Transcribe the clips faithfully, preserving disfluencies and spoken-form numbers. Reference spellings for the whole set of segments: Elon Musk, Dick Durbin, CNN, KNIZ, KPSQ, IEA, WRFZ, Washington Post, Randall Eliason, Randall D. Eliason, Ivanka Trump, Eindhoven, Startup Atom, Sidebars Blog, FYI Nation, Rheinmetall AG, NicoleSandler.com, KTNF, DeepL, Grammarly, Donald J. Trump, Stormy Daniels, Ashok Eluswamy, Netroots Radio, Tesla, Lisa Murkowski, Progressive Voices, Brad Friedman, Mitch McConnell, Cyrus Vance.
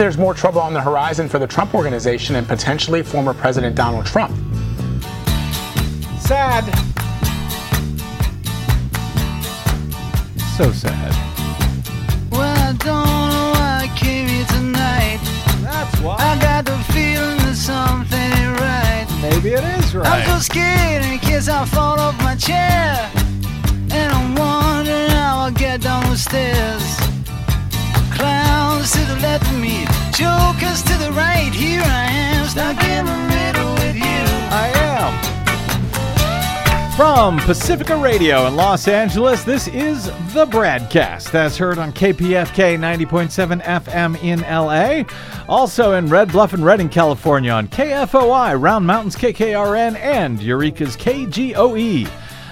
there's more trouble on the horizon for the Trump Organization and potentially former President Donald Trump. Sad. So sad. Well, I don't know why I came here tonight. That's why. I got the feeling that something ain't right. Maybe it is right. I'm so scared in case I fall off my chair. And I'm wondering how I'll get down the stairs. Clowns to the left of me, jokers to the right. Here I am, stuck in the middle with you. I am. From Pacifica Radio in Los Angeles, this is The Bradcast, as heard on K P F K ninety point seven F M in L A, also in Red Bluff and Redding, California, on K F O I, Round Mountains K K R N, and Eureka's K G O E.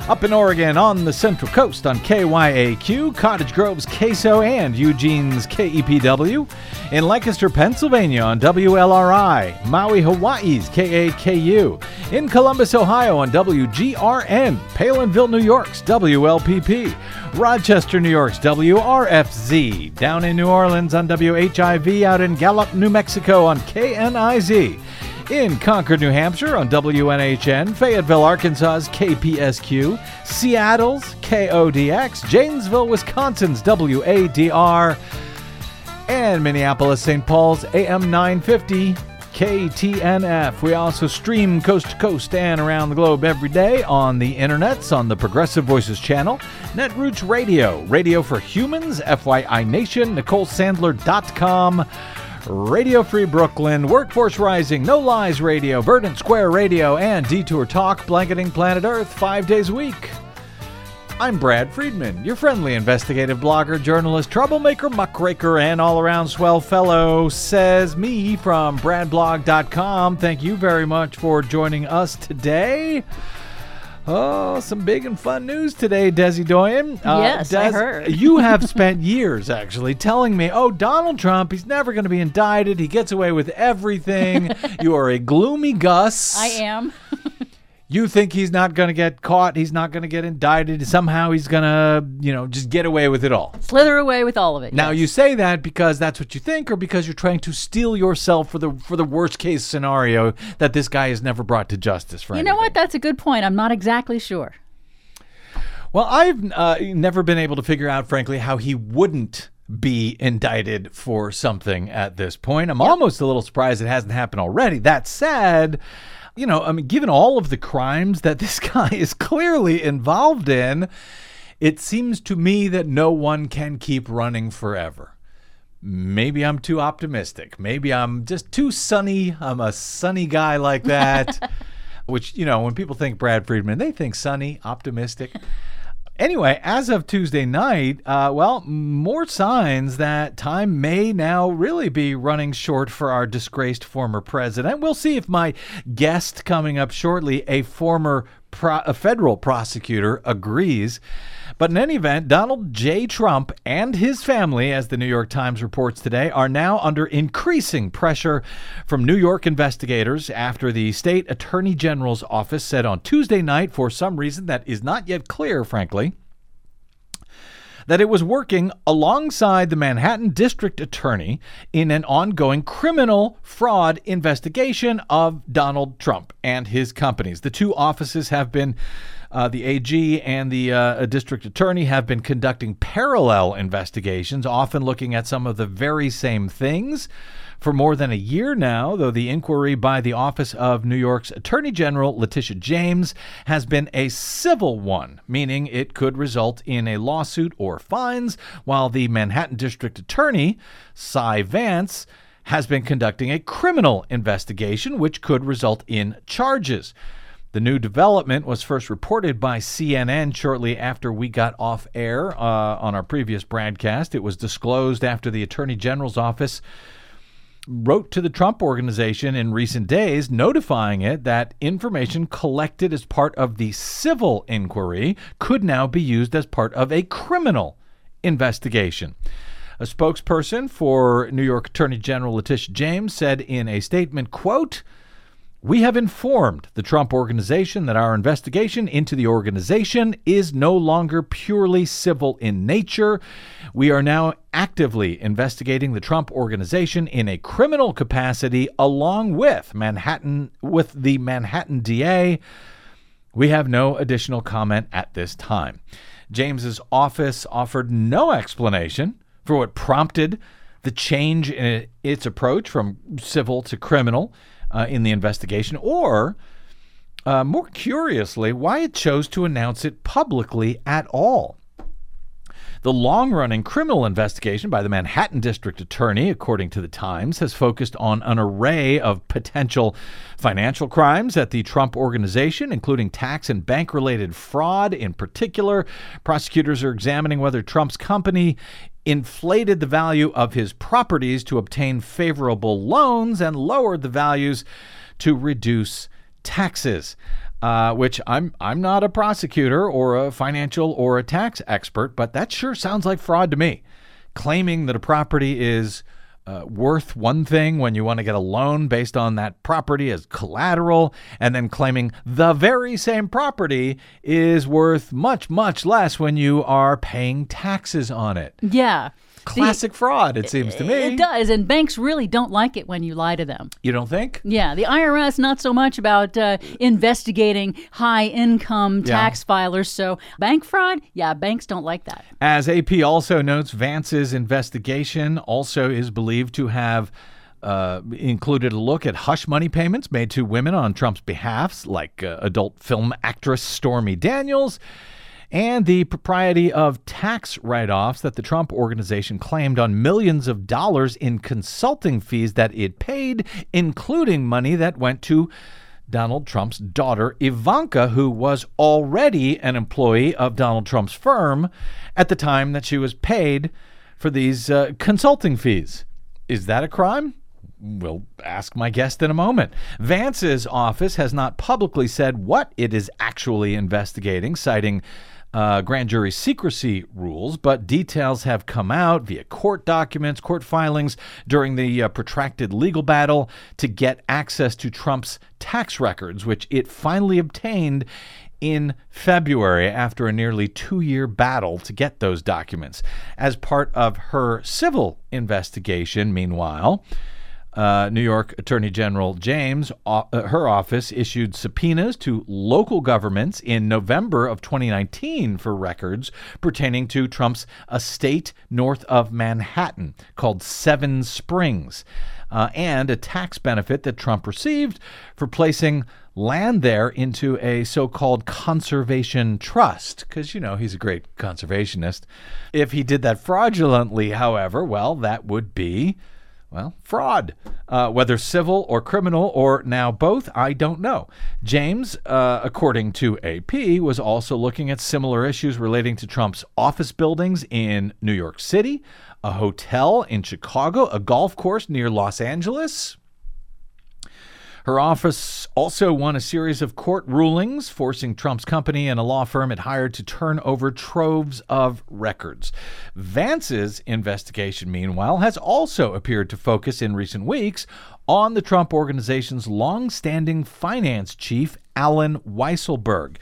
Up in Oregon, on the Central Coast, on K Y A Q, Cottage Grove's K S O, and Eugene's K E P W. In Lancaster, Pennsylvania, on W L R I, Maui, Hawaii's K A K U. In Columbus, Ohio, on W G R N, Palinville, New York's W L P P, Rochester, New York's W R F Z, down in New Orleans on W H I V, out in Gallup, New Mexico on K N I Z. In Concord, New Hampshire on W N H N, Fayetteville, Arkansas's K P S Q, Seattle's K O D X, Janesville, Wisconsin's W A D R, and Minneapolis, Saint Paul's A M nine fifty K T N F. We also stream coast to coast and around the globe every day on the internets, on the Progressive Voices channel, Netroots Radio, Radio for Humans, F Y I Nation, Nicole Sandler dot com, Radio Free Brooklyn, Workforce Rising, No Lies Radio, Verdant Square Radio, and Detour Talk, blanketing planet Earth five days a week. I'm Brad Friedman, your friendly investigative blogger, journalist, troublemaker, muckraker, and all-around swell fellow, says me from Brad Blog dot com. Thank you very much for joining us today. Oh, some big and fun news today, Desi Doyen. Uh, yes, Des, I heard. You have spent years, actually, telling me, oh, Donald Trump, he's never going to be indicted. He gets away with everything. You are a gloomy Gus. I am. You think he's not going to get caught. He's not going to get indicted. Somehow he's going to, you know, just get away with it all. Slither away with all of it. Now, yes. You say that because that's what you think or because you're trying to steel yourself for the for the worst case scenario that this guy is never brought to justice for You anything. Know what? That's a good point. I'm not exactly sure. Well, I've uh, never been able to figure out, frankly, how he wouldn't be indicted for something at this point. I'm yep. almost a little surprised it hasn't happened already. That said, you know, I mean, given all of the crimes that this guy is clearly involved in, it seems to me that no one can keep running forever. Maybe I'm too optimistic. Maybe I'm just too sunny. I'm a sunny guy like that, which, you know, when people think Brad Friedman, they think sunny, optimistic. Anyway, as of Tuesday night, uh, well, more signs that time may now really be running short for our disgraced former president. We'll see if my guest coming up shortly, a former pro- a federal prosecutor, agrees. But in any event, Donald J. Trump and his family, as the New York Times reports today, are now under increasing pressure from New York investigators after the state attorney general's office said on Tuesday night, for some reason that is not yet clear, frankly, that it was working alongside the Manhattan District Attorney in an ongoing criminal fraud investigation of Donald Trump and his companies. The two offices have been, uh, the A G and the uh, District Attorney have been conducting parallel investigations, often looking at some of the very same things. For more than a year now, though, the inquiry by the Office of New York's Attorney General, Letitia James, has been a civil one, meaning it could result in a lawsuit or fines, while the Manhattan District Attorney, Cy Vance, has been conducting a criminal investigation, which could result in charges. The new development was first reported by C N N shortly after we got off air uh, on our previous broadcast. It was disclosed after the Attorney General's office wrote to the Trump Organization in recent days, notifying it that information collected as part of the civil inquiry could now be used as part of a criminal investigation. A spokesperson for New York Attorney General Letitia James said in a statement, quote, We have informed the Trump Organization that our investigation into the organization is no longer purely civil in nature. We are now actively investigating the Trump Organization in a criminal capacity along with Manhattan, with the Manhattan D A. We have no additional comment at this time. James's office offered no explanation for what prompted the change in its approach from civil to criminal Uh, in the investigation, or uh, more curiously, why it chose to announce it publicly at all. The long-running criminal investigation by the Manhattan District Attorney, according to the Times, has focused on an array of potential financial crimes at the Trump Organization, including tax and bank-related fraud in particular. Prosecutors are examining whether Trump's company inflated the value of his properties to obtain favorable loans and lowered the values to reduce taxes. Uh, which I'm I'm not a prosecutor or a financial or a tax expert, but that sure sounds like fraud to me. Claiming that a property is uh, worth one thing when you want to get a loan based on that property as collateral, and then claiming the very same property is worth much, much less when you are paying taxes on it. Yeah. Classic the, fraud, it seems to me. It does, and banks really don't like it when you lie to them. You don't think? Yeah, the I R S, not so much about uh, investigating high-income tax yeah. filers, so bank fraud, yeah, banks don't like that. As A P also notes, Vance's investigation also is believed to have uh, included a look at hush money payments made to women on Trump's behalf, like uh, adult film actress Stormy Daniels, and the propriety of tax write-offs that the Trump Organization claimed on millions of dollars in consulting fees that it paid, including money that went to Donald Trump's daughter, Ivanka, who was already an employee of Donald Trump's firm at the time that she was paid for these uh, consulting fees. Is that a crime? We'll ask my guest in a moment. Vance's office has not publicly said what it is actually investigating, citing Uh, grand jury secrecy rules, but details have come out via court documents, court filings during the uh, protracted legal battle to get access to Trump's tax records, which it finally obtained in February after a nearly two-year battle to get those documents. As part of her civil investigation, meanwhile, Uh, New York Attorney General James, uh, her office issued subpoenas to local governments in November of twenty nineteen for records pertaining to Trump's estate north of Manhattan called Seven Springs, uh, and a tax benefit that Trump received for placing land there into a so-called conservation trust, because, you know, he's a great conservationist. If he did that fraudulently, however, well, that would be Well, fraud, uh, whether civil or criminal or now both, I don't know. James, uh, according to A P, was also looking at similar issues relating to Trump's office buildings in New York City, a hotel in Chicago, a golf course near Los Angeles. Her office also won a series of court rulings forcing Trump's company and a law firm it hired to turn over troves of records. Vance's investigation, meanwhile, has also appeared to focus in recent weeks on the Trump Organization's longstanding finance chief, Allen Weisselberg.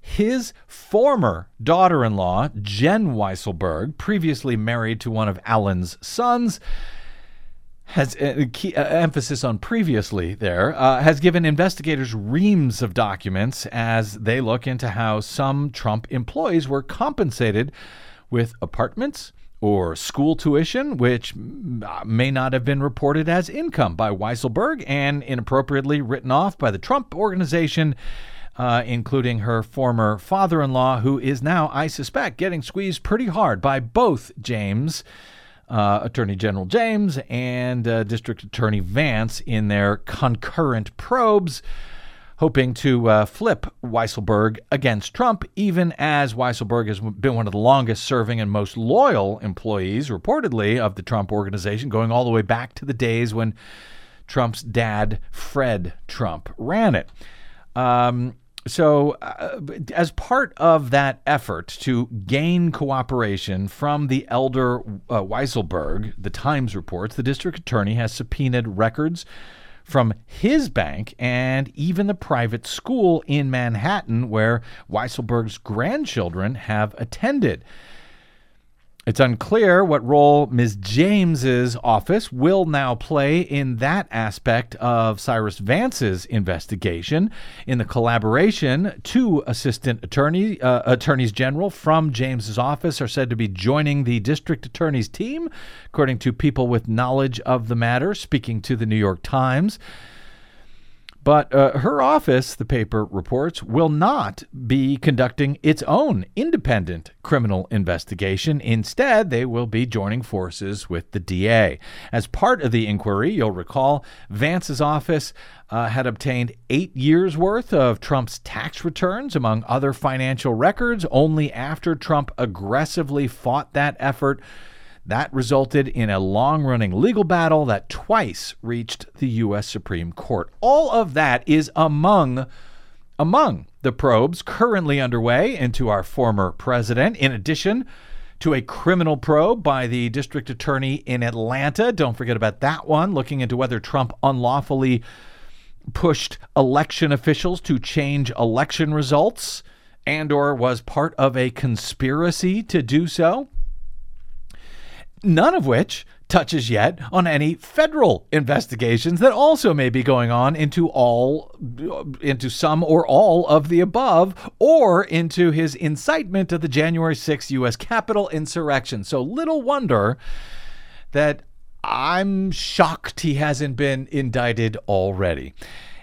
His former daughter-in-law, Jen Weisselberg, previously married to one of Allen's sons, has a key uh, emphasis on previously there, uh, has given investigators reams of documents as they look into how some Trump employees were compensated with apartments or school tuition, which may not have been reported as income by Weisselberg and inappropriately written off by the Trump Organization, uh, including her former father-in-law, who is now, I suspect, getting squeezed pretty hard by both James Uh, Attorney General James and uh, District Attorney Vance in their concurrent probes, hoping to uh, flip Weisselberg against Trump, even as Weisselberg has been one of the longest-serving and most loyal employees, reportedly, of the Trump Organization, going all the way back to the days when Trump's dad, Fred Trump, ran it. Um So uh, as part of that effort to gain cooperation from the elder uh, Weisselberg, the Times reports, the district attorney has subpoenaed records from his bank and even the private school in Manhattan where Weisselberg's grandchildren have attended. It's unclear what role Miz James's office will now play in that aspect of Cyrus Vance's investigation. In the collaboration, two assistant attorney, uh, attorneys general from James's office are said to be joining the district attorney's team, according to people with knowledge of the matter, speaking to the New York Times. But uh, her office, the paper reports, will not be conducting its own independent criminal investigation. Instead, they will be joining forces with the D A. As part of the inquiry, you'll recall, Vance's office uh, had obtained eight years' worth of Trump's tax returns, among other financial records, only after Trump aggressively fought that effort. That resulted in a long-running legal battle that twice reached the U S Supreme Court. All of that is among, among the probes currently underway into our former president, in addition to a criminal probe by the district attorney in Atlanta. Don't forget about that one, looking into whether Trump unlawfully pushed election officials to change election results and or was part of a conspiracy to do so. None of which touches yet on any federal investigations that also may be going on into all, into some or all of the above, or into his incitement of the January sixth U S Capitol insurrection. So little wonder that I'm shocked he hasn't been indicted already.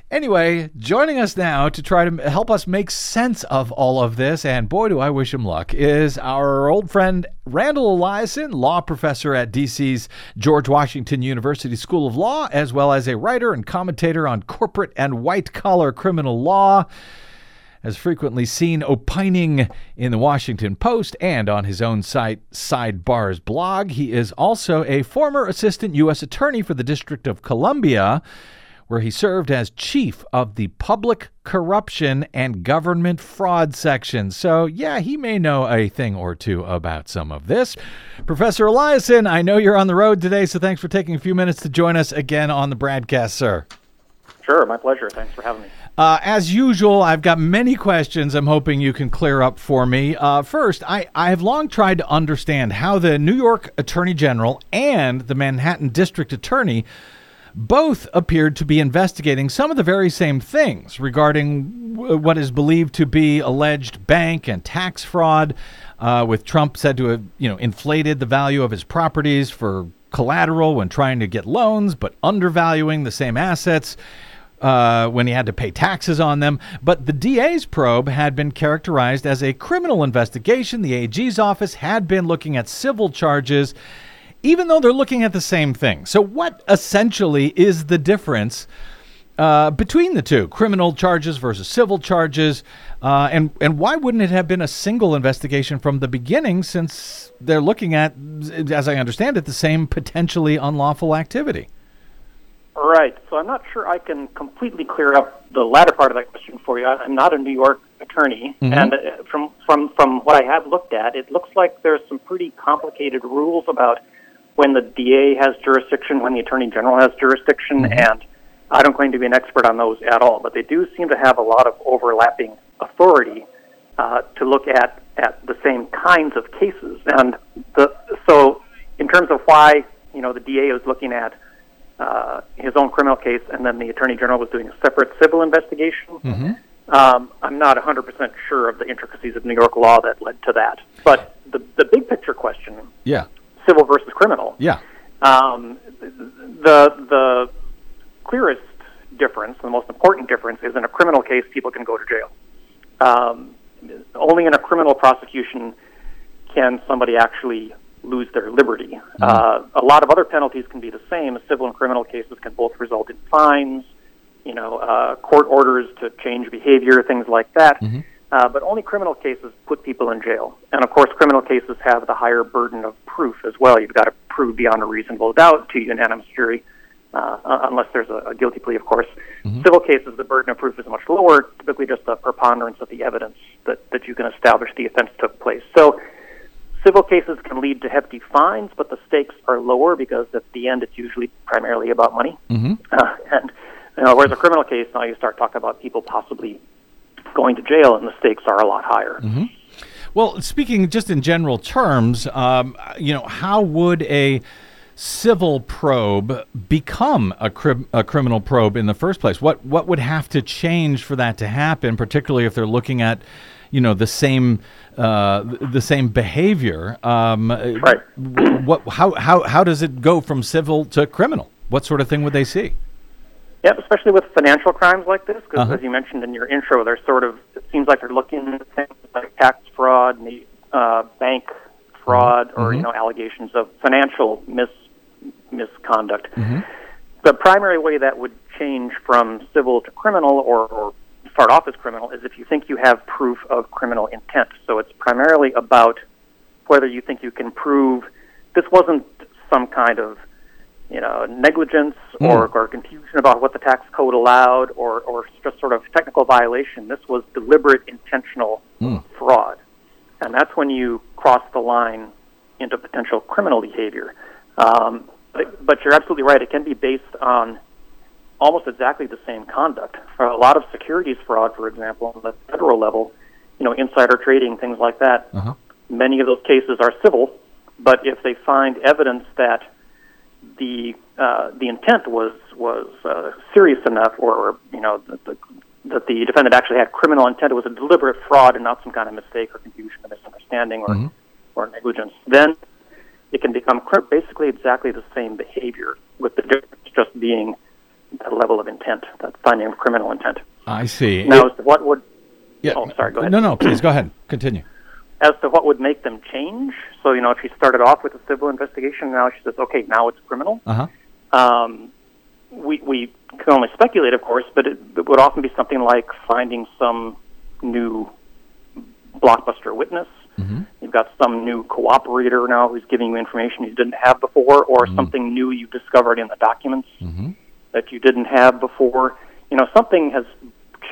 Anyway, joining us now to try to help us make sense of all of this, and boy, do I wish him luck, is our old friend Randall Eliason, law professor at D C's George Washington University School of Law, as well as a writer and commentator on corporate and white-collar criminal law, as frequently seen opining in the Washington Post and on his own site, Sidebar's blog. He is also a former assistant U S attorney for the District of Columbia, where he served as chief of the Public Corruption and Government Fraud Section. So, yeah, he may know a thing or two about some of this. Professor Eliason, I know you're on the road today, so thanks for taking a few minutes to join us again on the Bradcast, sir. Sure, my pleasure. Thanks for having me. Uh, as usual, I've got many questions I'm hoping you can clear up for me. Uh, first, I, I have long tried to understand how the New York Attorney General and the Manhattan District Attorney both appeared to be investigating some of the very same things regarding what is believed to be alleged bank and tax fraud, uh, with Trump said to have, you know, inflated the value of his properties for collateral when trying to get loans, but undervaluing the same assets uh, when he had to pay taxes on them. But the D A's probe had been characterized as a criminal investigation. The A G's office had been looking at civil charges, even though they're looking at the same thing. So what essentially is the difference uh, between the two, criminal charges versus civil charges? Uh, and, and why wouldn't it have been a single investigation from the beginning, since they're looking at, as I understand it, the same potentially unlawful activity? All right. So I'm not sure I can completely clear up the latter part of that question for you. I'm not a New York attorney, mm-hmm. and from, from, from what I have looked at, it looks like there's some pretty complicated rules about when the D A has jurisdiction, when the Attorney General has jurisdiction, mm-hmm. and I don't claim to be an expert on those at all, but they do seem to have a lot of overlapping authority uh, to look at, at the same kinds of cases. And the, so in terms of why, you know, the D A was looking at uh, his own criminal case and then the Attorney General was doing a separate civil investigation, mm-hmm. um, I'm not one hundred percent sure of the intricacies of New York law that led to that. But the, the big picture question... yeah. Civil versus criminal. Yeah. Um, the the clearest difference, the most important difference, is in a criminal case, people can go to jail. Um, only in a criminal prosecution can somebody actually lose their liberty. Mm-hmm. Uh, a lot of other penalties can be the same. Civil and criminal cases can both result in fines, you know, uh, court orders to change behavior, things like that. Mm-hmm. Uh, but only criminal cases put people in jail. And, of course, criminal cases have the higher burden of proof as well. You've got to prove beyond a reasonable doubt to a unanimous jury, uh, unless there's a, a guilty plea, of course. Mm-hmm. Civil cases, the burden of proof is much lower, typically just the preponderance of the evidence that, that you can establish the offense took place. So civil cases can lead to hefty fines, but the stakes are lower because at the end it's usually primarily about money. Mm-hmm. Uh, and You know, whereas a criminal case, now you start talking about people possibly going to jail, and the stakes are a lot higher. Mm-hmm. Well, speaking just in general terms, um, you know, how would a civil probe become a, cri- a criminal probe in the first place? What what would have to change for that to happen, particularly if they're looking at, you know, the same uh, the same behavior? Um, right. What how, how how does it go from civil to criminal? What sort of thing would they see? Yeah, especially with financial crimes like this, because uh-huh. as you mentioned in your intro, they're sort of, it seems like they're looking at things like tax fraud, maybe, uh, bank fraud, mm-hmm. or, you know, allegations of financial mis misconduct. Mm-hmm. The primary way that would change from civil to criminal, or, or start off as criminal, is if you think you have proof of criminal intent. So it's primarily about whether you think you can prove this wasn't some kind of, you know, negligence mm. or, or confusion about what the tax code allowed, or, or just sort of technical violation. This was deliberate, intentional mm. fraud. And that's when you cross the line into potential criminal behavior. Um, but, but you're absolutely right. It can be based on almost exactly the same conduct. For a lot of securities fraud, for example, on the federal level, you know, insider trading, things like that, uh-huh. many of those cases are civil, but if they find evidence that the uh, the intent was was uh, serious enough, or, or you know, that the, that the defendant actually had criminal intent, it was a deliberate fraud and not some kind of mistake or confusion or misunderstanding or mm-hmm. or negligence, then it can become basically exactly the same behavior, with the difference just being that level of intent, that finding of criminal intent. I see. Now, it, as to what would... Yeah, oh, sorry, go ahead. No, no, please, go ahead. Continue. As to what would make them change, so, you know, if she started off with a civil investigation, now she says, okay, now it's criminal. Uh-huh. Um, we we can only speculate, of course, but it, it would often be something like finding some new blockbuster witness. Mm-hmm. You've got some new cooperator now who's giving you information you didn't have before, or mm-hmm. something new you discovered in the documents mm-hmm. that you didn't have before. You know, something has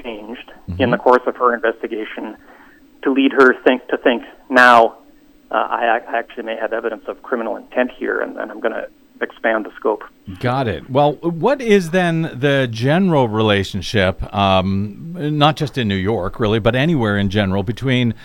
changed mm-hmm. in the course of her investigation to lead her think to think now, uh, I, I actually may have evidence of criminal intent here, and, and I'm going to expand the scope. Got it. Well, what is then the general relationship, um, not just in New York, really, but anywhere in general, between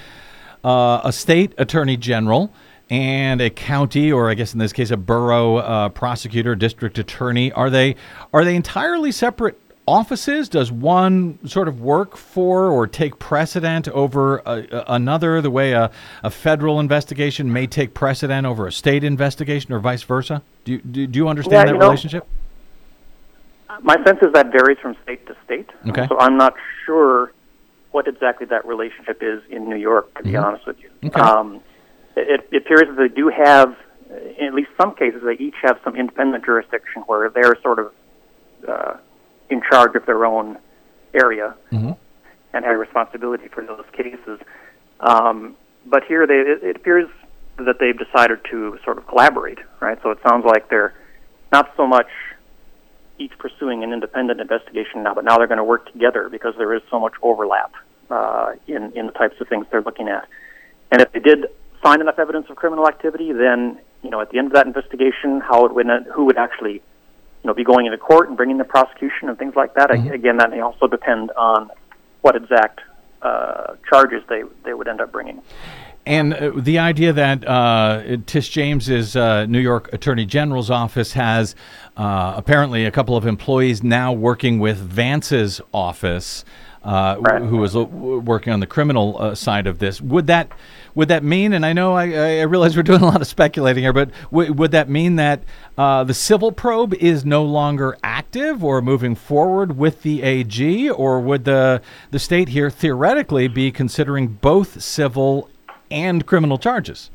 uh, a state attorney general and a county, or I guess in this case, a borough uh, prosecutor, district attorney? Are they are they entirely separate offices? Does one sort of work for or take precedent over a, a, another, the way a, a federal investigation may take precedent over a state investigation, or vice versa? Do you, do, do you understand yeah, that you relationship? Know, my sense is that varies from state to state. Okay. So I'm not sure what exactly that relationship is in New York, to be mm-hmm. honest with you. Okay. Um, it, it appears that they do have, in at least some cases, they each have some independent jurisdiction where they're sort of... Uh, in charge of their own area mm-hmm. and have responsibility for those cases. Um, but here they, it, it appears that they've decided to sort of collaborate, right? So it sounds like they're not so much each pursuing an independent investigation now, but now they're going to work together because there is so much overlap uh, in, in the types of things they're looking at. And if they did find enough evidence of criminal activity, then, you know, at the end of that investigation, how it would, who would actually... you know, be going into court and bringing the prosecution and things like that. Mm-hmm. Again, that may also depend on what exact uh, charges they, they would end up bringing. And uh, the idea that uh, Tish James's uh, New York Attorney General's office has uh, apparently a couple of employees now working with Vance's office, uh, right. who was working on the criminal uh, side of this. Would that would that mean, and I know I, I realize we're doing a lot of speculating here, but w- would that mean that uh, the civil probe is no longer active or moving forward with the A G, or would the the state here theoretically be considering both civil and criminal charges?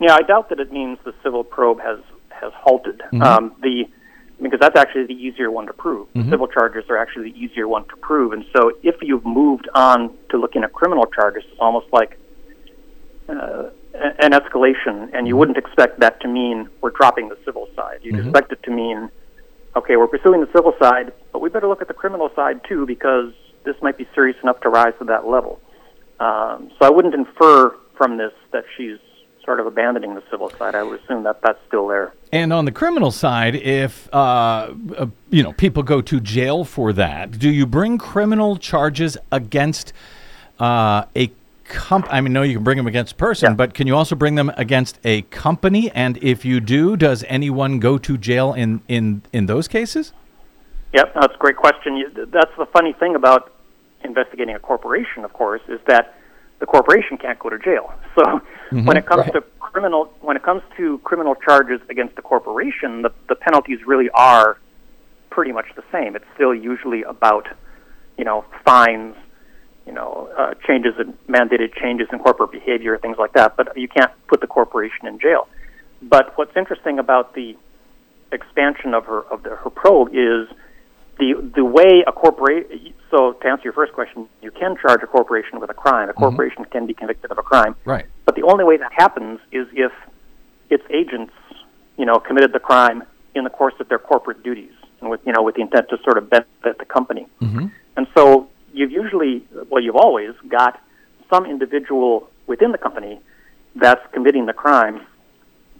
Yeah, I doubt that it means the civil probe has, has halted. Mm-hmm. Um, the because that's actually the easier one to prove. Mm-hmm. The civil charges are actually the easier one to prove. And so if you've moved on to looking at criminal charges, it's almost like uh, an escalation, and you wouldn't expect that to mean we're dropping the civil side. You'd mm-hmm. expect it to mean, okay, we're pursuing the civil side, but we better look at the criminal side too, because this might be serious enough to rise to that level. Um, so I wouldn't infer from this that she's sort of abandoning the civil side. I would assume that that's still there. And on the criminal side, if uh, you know people go to jail for that, do you bring criminal charges against uh, a comp? I mean, no, you can bring them against a person, yeah. but can you also bring them against a company? And if you do, does anyone go to jail in in, in those cases? Yep, that's a great question. You, that's the funny thing about investigating a corporation, of course, is that the corporation can't go to jail. So mm-hmm, when it comes right. to criminal when it comes to criminal charges against a corporation, the, the penalties really are pretty much the same. It's still usually about, you know, fines, you know, uh, changes in mandated changes in corporate behavior, things like that. But you can't put the corporation in jail. But what's interesting about the expansion of her of the, her probe is the the way a corporation. So to answer your first question, you can charge a corporation with a crime. A corporation mm-hmm. can be convicted of a crime. Right. But the only way that happens is if its agents, you know, committed the crime in the course of their corporate duties and with, you know, with the intent to sort of benefit the company. Mm-hmm. And so you've usually, well, you've always got some individual within the company that's committing the crime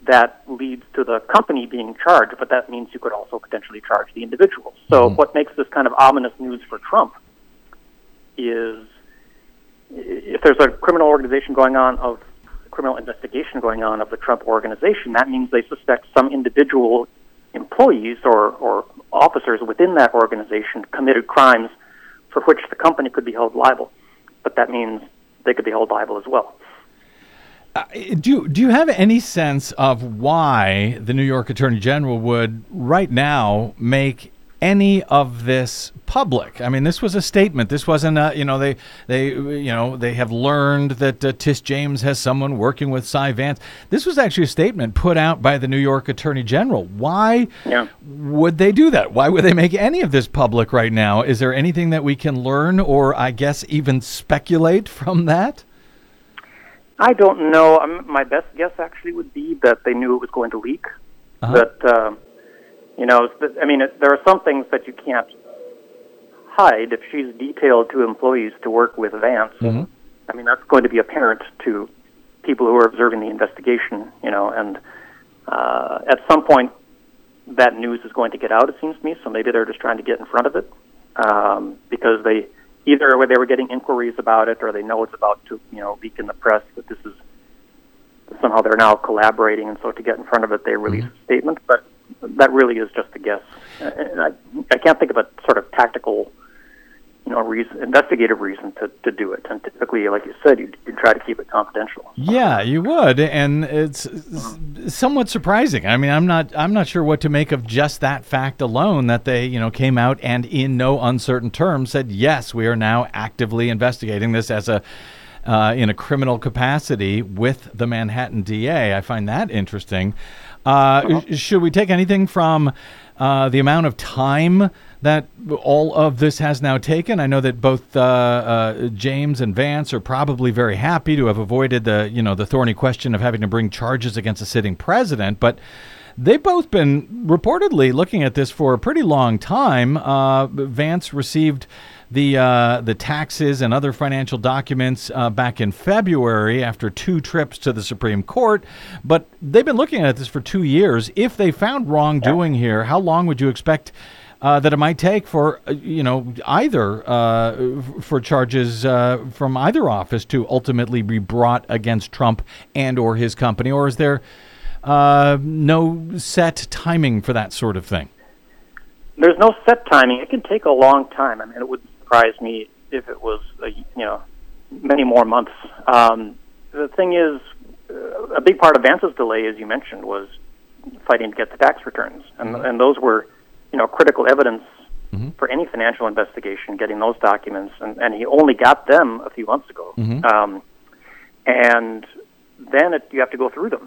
that leads to the company being charged, but that means you could also potentially charge the individual. So mm-hmm. what makes this kind of ominous news for Trump is if there's a criminal organization going on of criminal investigation going on of the Trump Organization, that means they suspect some individual employees or, or officers within that organization committed crimes for which the company could be held liable. But that means they could be held liable as well. Uh, do, do you have any sense of why the New York Attorney General would right now make any of this public? I mean, this was a statement. This wasn't a, you know, they, they, you know, they have learned that uh, Tish James has someone working with Cy Vance. This was actually a statement put out by the New York Attorney General. Why yeah. would they do that? Why would they make any of this public right now? Is there anything that we can learn or, I guess, even speculate from that? I don't know. Um, my best guess actually would be that they knew it was going to leak. Uh-huh. That, uh, you know, I mean, it, there are some things that you can't hide. If she's detailed to employees to work with Vance, mm-hmm. I mean, that's going to be apparent to people who are observing the investigation, you know, and uh, at some point that news is going to get out, it seems to me, so maybe they're just trying to get in front of it um, because they... Either they were getting inquiries about it, or they know it's about to, you know, leak in the press that this is somehow they're now collaborating, and so to get in front of it, they release mm-hmm. a statement. But that really is just a guess. And I, I can't think of a sort of tactical, you know, reason, investigative reason to, to do it. And typically, like you said, you try to keep it confidential. Yeah, you would, and it's mm-hmm. somewhat surprising. I mean, I'm not, I'm not sure what to make of just that fact alone that they, you know, came out and in no uncertain terms said, yes, we are now actively investigating this as a, uh, in a criminal capacity with the Manhattan D A. I find that interesting. Uh, mm-hmm. Should we take anything from Uh, the amount of time that all of this has now taken? I know that both uh, uh, James and Vance are probably very happy to have avoided the, you know, the thorny question of having to bring charges against a sitting president, but they've both been reportedly looking at this for a pretty long time. Uh, Vance received the uh, the taxes and other financial documents uh, back in February after two trips to the Supreme Court. But they've been looking at this for two years. If they found wrongdoing here, how long would you expect uh, that it might take for, you know, either uh, for charges uh, from either office to ultimately be brought against Trump and or his company? Or is there uh, no set timing for that sort of thing? There's no set timing. It can take a long time. I mean, it would surprise me if it was, uh, you know, many more months. Um, the thing is, uh, a big part of Vance's delay, as you mentioned, was fighting to get the tax returns, and mm-hmm. and those were, you know, critical evidence mm-hmm. for any financial investigation. Getting those documents, and, and he only got them a few months ago, mm-hmm. um, and then it, you have to go through them.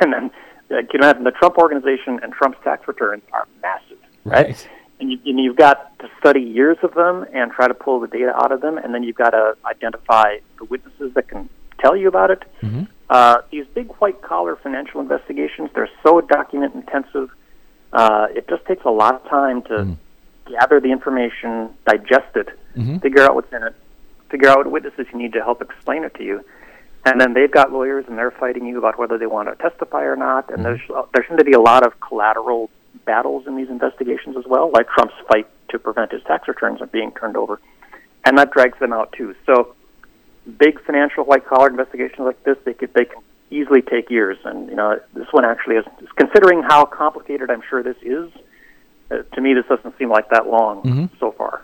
And then uh, you know, the Trump Organization and Trump's tax returns are massive, right? right? And, you, and you've got to study years of them and try to pull the data out of them, and then you've got to identify the witnesses that can tell you about it. Mm-hmm. Uh, these big white-collar financial investigations, they're so document-intensive. Uh, it just takes a lot of time to mm. gather the information, digest it, mm-hmm. figure out what's in it, figure out what witnesses you need to help explain it to you. And then they've got lawyers, and they're fighting you about whether they want to testify or not. And mm-hmm. there's there seem to be a lot of collateral battles in these investigations as well, like Trump's fight to prevent his tax returns from being turned over. And that drags them out, too. So big financial white-collar investigations like this, they could, they can easily take years. And, you know, this one actually is, considering how complicated I'm sure this is, Uh, to me, this doesn't seem like that long mm-hmm. so far.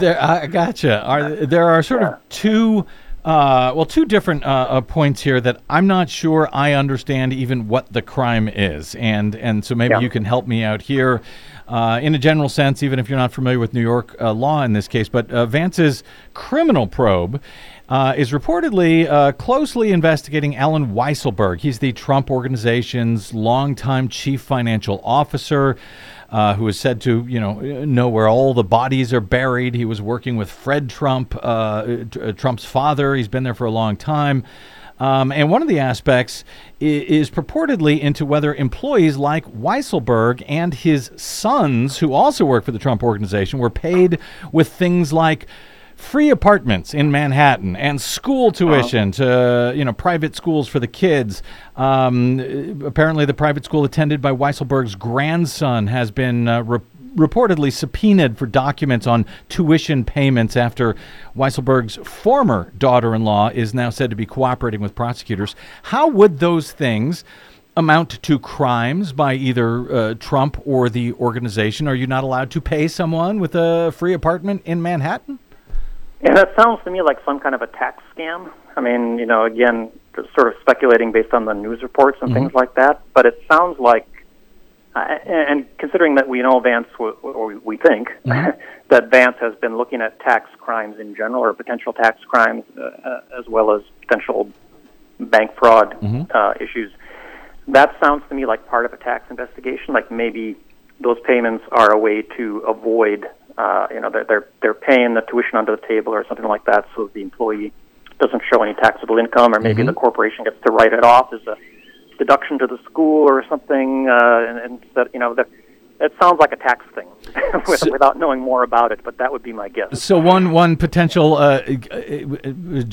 there, I gotcha. Are, there are sort yeah. of two, uh, well, two different uh, uh, points here that I'm not sure I understand even what the crime is, and and so maybe yeah. you can help me out here uh, in a general sense, even if you're not familiar with New York uh, law in this case. But uh, Vance's criminal probe Uh, is reportedly uh, closely investigating Allen Weisselberg. He's the Trump Organization's longtime chief financial officer, uh, who is said to, you know, know where all the bodies are buried. He was working with Fred Trump, uh, t- Trump's father. He's been there for a long time. Um, and one of the aspects is, is purportedly into whether employees like Weisselberg and his sons, who also work for the Trump Organization, were paid with things like free apartments in Manhattan and school tuition to, you know, private schools for the kids. Um, apparently, the private school attended by Weisselberg's grandson has been uh, re- reportedly subpoenaed for documents on tuition payments after Weisselberg's former daughter-in-law is now said to be cooperating with prosecutors. How would those things amount to crimes by either uh, Trump or the organization? Are you not allowed to pay someone with a free apartment in Manhattan? Yeah, that sounds to me like some kind of a tax scam. I mean, you know, again, sort of speculating based on the news reports and mm-hmm. things like that. But it sounds like, uh, and considering that we know Vance, or we think, mm-hmm. that Vance has been looking at tax crimes in general, or potential tax crimes, uh, as well as potential bank fraud mm-hmm. uh, issues, that sounds to me like part of a tax investigation, like maybe those payments are a way to avoid Uh, you know, they're, they're they're paying the tuition under the table or something like that, so the employee doesn't show any taxable income, or maybe mm-hmm. the corporation gets to write it off as a deduction to the school or something. Uh, and, and that, you know, that it sounds like a tax thing with, so, without knowing more about it, but that would be my guess. So one one potential uh,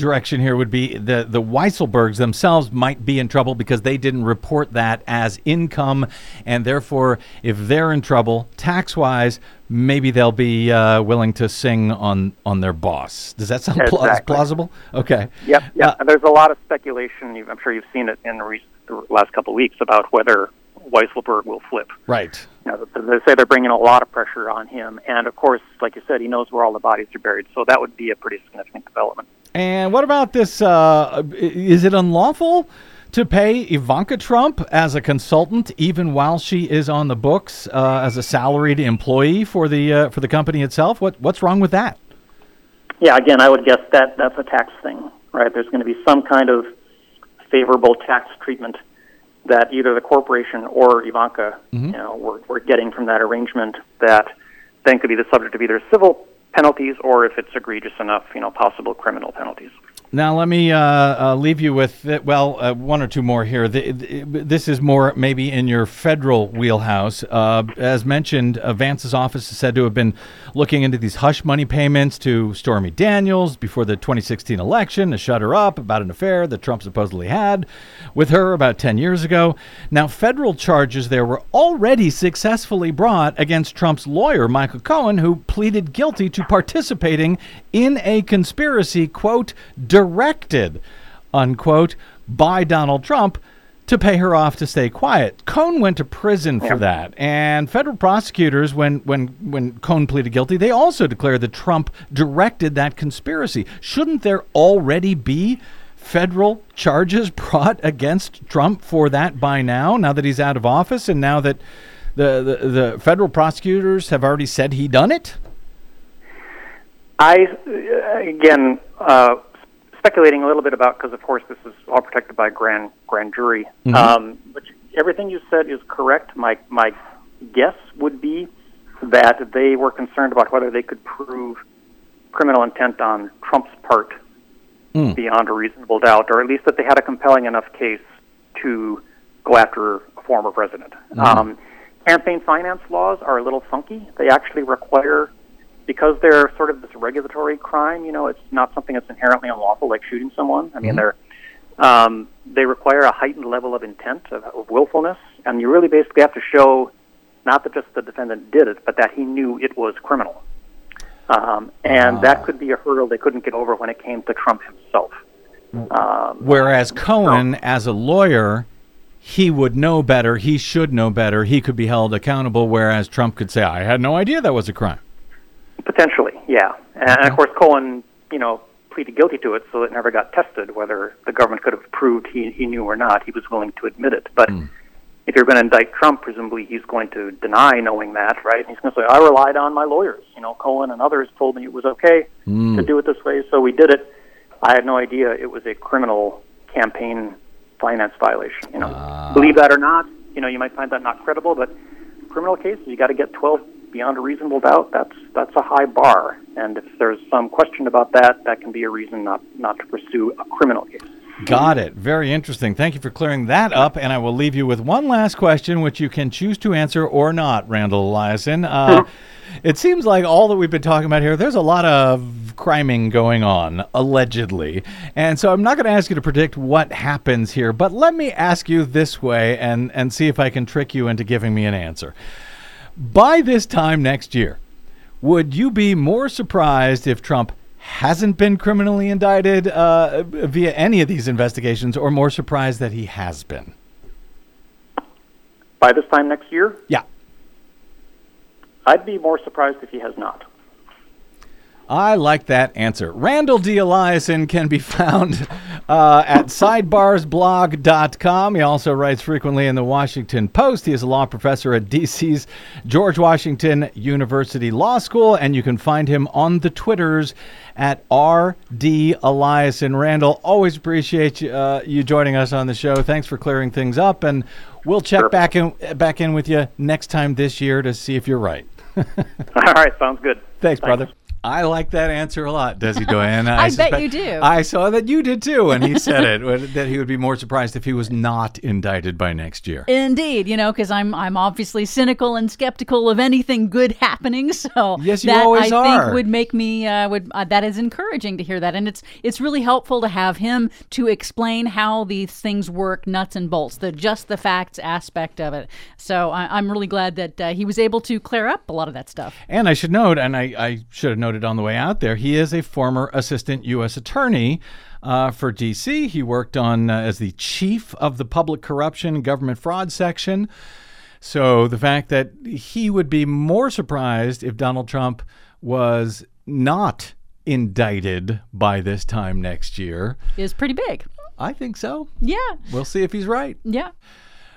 direction here would be the the Weisselbergs themselves might be in trouble because they didn't report that as income, and therefore, if they're in trouble tax-wise, maybe they'll be uh, willing to sing on, on their boss. Does that sound exactly. plausible? Okay. Yep. Yeah. Uh, there's a lot of speculation. I'm sure you've seen it in the, recent, the last couple of weeks about whether Weisselberg will flip. Right. Now, they say they're bringing a lot of pressure on him. And, of course, like you said, he knows where all the bodies are buried. So that would be a pretty significant development. And what about this? Uh, is it unlawful to pay Ivanka Trump as a consultant, even while she is on the books uh, as a salaried employee for the uh, for the company itself? What what's wrong with that? Yeah, again, I would guess that that's a tax thing, right? There's going to be some kind of favorable tax treatment that either the corporation or Ivanka, mm-hmm. you know, were, were getting from that arrangement, that then could be the subject of either civil penalties or, if it's egregious enough, you know, possible criminal penalties. Now, let me uh, uh, leave you with, uh, well, uh, one or two more here. The, the, this is more maybe in your federal wheelhouse. Uh, as mentioned, uh, Vance's office is said to have been looking into these hush money payments to Stormy Daniels before the twenty sixteen election to shut her up about an affair that Trump supposedly had with her about ten years ago. Now, federal charges there were already successfully brought against Trump's lawyer, Michael Cohen, who pleaded guilty to participating in a conspiracy, quote, directed, unquote, by Donald Trump to pay her off to stay quiet. Cohn went to prison for that. And federal prosecutors, when when when Cohn pleaded guilty, they also declared that Trump directed that conspiracy. Shouldn't there already be federal charges brought against Trump for that by now, now that he's out of office and now that the, the, the federal prosecutors have already said he done it? I, again... Uh, speculating a little bit about, because of course this is all protected by grand grand jury. Mm-hmm. Um, but everything you said is correct. My my guess would be that they were concerned about whether they could prove criminal intent on Trump's part mm. beyond a reasonable doubt, or at least that they had a compelling enough case to go after a former president. Mm-hmm. Um, campaign finance laws are a little funky. They actually require, because they're sort of this regulatory crime, you know, it's not something that's inherently unlawful, like shooting someone. I mean, mm-hmm. they're Um, they require a heightened level of intent, of, of willfulness, and you really basically have to show not that just the defendant did it, but that he knew it was criminal. Um, and uh, that could be a hurdle they couldn't get over when it came to Trump himself. Um, whereas Cohen, so, as a lawyer, he would know better, he should know better, he could be held accountable, whereas Trump could say, I had no idea that was a crime. Potentially, yeah. And, okay. and of course, Cohen, you know, pleaded guilty to it, so it never got tested whether the government could have proved he, he knew or not. He was willing to admit it. But mm. if you're going to indict Trump, presumably he's going to deny knowing that, right? And he's going to say, I relied on my lawyers. You know, Cohen and others told me it was okay mm. to do it this way, so we did it. I had no idea it was a criminal campaign finance violation. You know, uh. believe that or not, you know, you might find that not credible, but criminal cases, you got to get twelve beyond a reasonable doubt. That's that's a high bar, and if there's some question about that, that can be a reason not, not to pursue a criminal case. Got it. Very interesting. Thank you for clearing that up, and I will leave you with one last question, which you can choose to answer or not, Randall Eliason. Uh, it seems like all that we've been talking about here, there's a lot of criming going on, allegedly, and so I'm not going to ask you to predict what happens here, but let me ask you this way and, and see if I can trick you into giving me an answer. By this time next year, would you be more surprised if Trump hasn't been criminally indicted uh, via any of these investigations, or more surprised that he has been? By this time next year? Yeah. I'd be more surprised if he has not. I like that answer. Randall D. Eliason can be found uh, at sidebars blog dot com. He also writes frequently in the Washington Post. He is a law professor at D C's George Washington University Law School, and you can find him on the Twitters at R D Eliason. Randall, always appreciate you, uh, you joining us on the show. Thanks for clearing things up, and we'll check sure. back in, back in with you next time this year to see if you're right. All right, sounds good. Thanks, Thanks. brother. I like that answer a lot, Desi Doyen. I, I bet you do. I saw that you did too, and he said it, that he would be more surprised if he was not indicted by next year. Indeed, you know, because I'm I'm obviously cynical and skeptical of anything good happening. So yes, you that always I are. think would make me uh, would uh, that is encouraging to hear that, and it's it's really helpful to have him to explain how these things work, nuts and bolts, the just the facts aspect of it. So I, I'm really glad that uh, he was able to clear up a lot of that stuff. And I should note, and I, I should have noted on the way out there, he is a former assistant U S attorney uh, for D C. He worked on uh, as the chief of the Public Corruption and Government Fraud Section. So the fact that he would be more surprised if Donald Trump was not indicted by this time next year is pretty big. I think so. Yeah. We'll see if he's right. Yeah.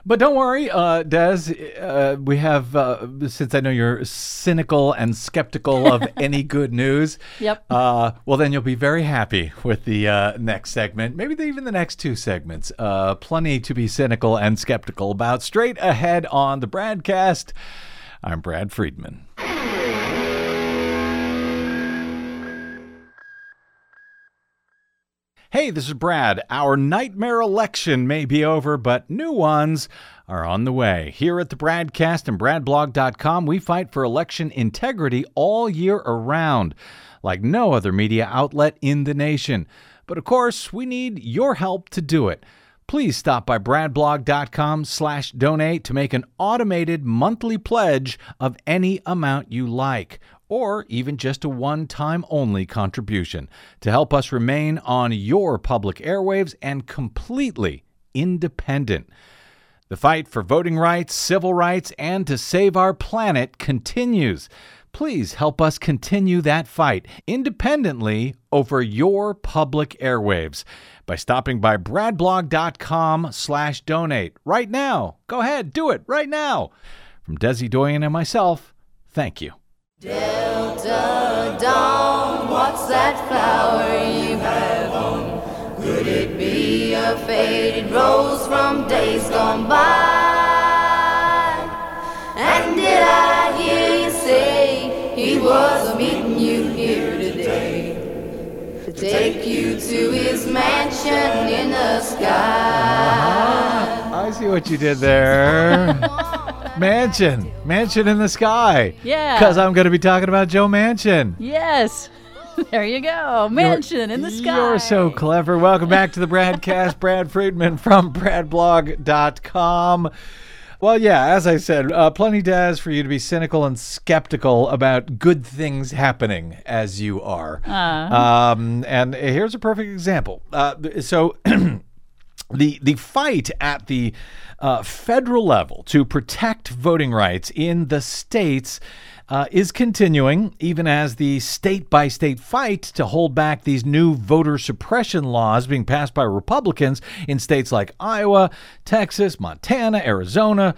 But don't worry, uh, Des, uh, we have, uh, since I know you're cynical and skeptical of any good news, yep. uh, well, then you'll be very happy with the uh, next segment, maybe the, even the next two segments. Uh, plenty to be cynical and skeptical about. Straight ahead on The Bradcast, I'm Brad Friedman. Hey, this is Brad. Our nightmare election may be over, but new ones are on the way. Here at the Bradcast and Brad Blog dot com, we fight for election integrity all year around, like no other media outlet in the nation. But of course, we need your help to do it. Please stop by Brad Blog dot com slash donate to make an automated monthly pledge of any amount you like, or even just a one-time only contribution to help us remain on your public airwaves and completely independent. The fight for voting rights, civil rights, and to save our planet continues. Please help us continue that fight independently over your public airwaves by stopping by Brad Blog dot com slash donate right now. Go ahead, do it right now. From Desi Doyen and myself, thank you. Delta Dawn, what's that flower you have on? Could it be a faded rose from days gone by? And did I hear you say he was meeting you here today to take you to his mansion in the sky? I see what you did there. Manchin. Manchin in the sky. Yeah. Because I'm going to be talking about Joe Manchin. Yes. There you go. Manchin in the sky. You're so clever. Welcome back to the Bradcast. Brad Friedman from Brad Blog dot com. Well, yeah, as I said, uh, plenty Daz for you to be cynical and skeptical about good things happening, as you are. Uh. Um, and here's a perfect example. Uh, so... The the fight at the uh, federal level to protect voting rights in the states uh, is continuing, even as the state-by-state fight to hold back these new voter suppression laws being passed by Republicans in states like Iowa, Texas, Montana, Arizona,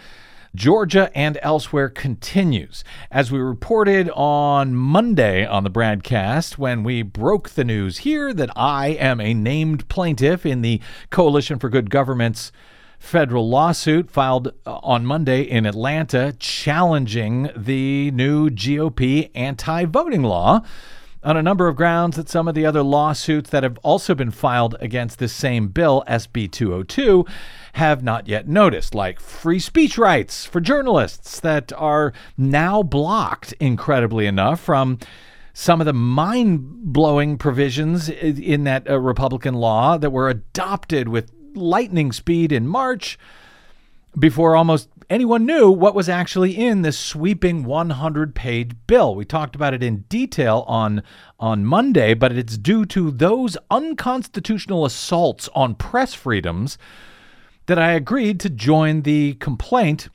Georgia, and elsewhere continues. As we reported on Monday on the Bradcast, when we broke the news here that I am a named plaintiff in the Coalition for Good Government's federal lawsuit filed on Monday in Atlanta challenging the new G O P anti-voting law on a number of grounds that some of the other lawsuits that have also been filed against this same bill, S B two oh two, have not yet noticed, like free speech rights for journalists that are now blocked, incredibly enough, from some of the mind-blowing provisions in that uh, Republican law that were adopted with lightning speed in March before almost anyone knew what was actually in this sweeping one hundred page bill. We talked about it in detail on on Monday, but it's due to those unconstitutional assaults on press freedoms that I agreed to join the complaint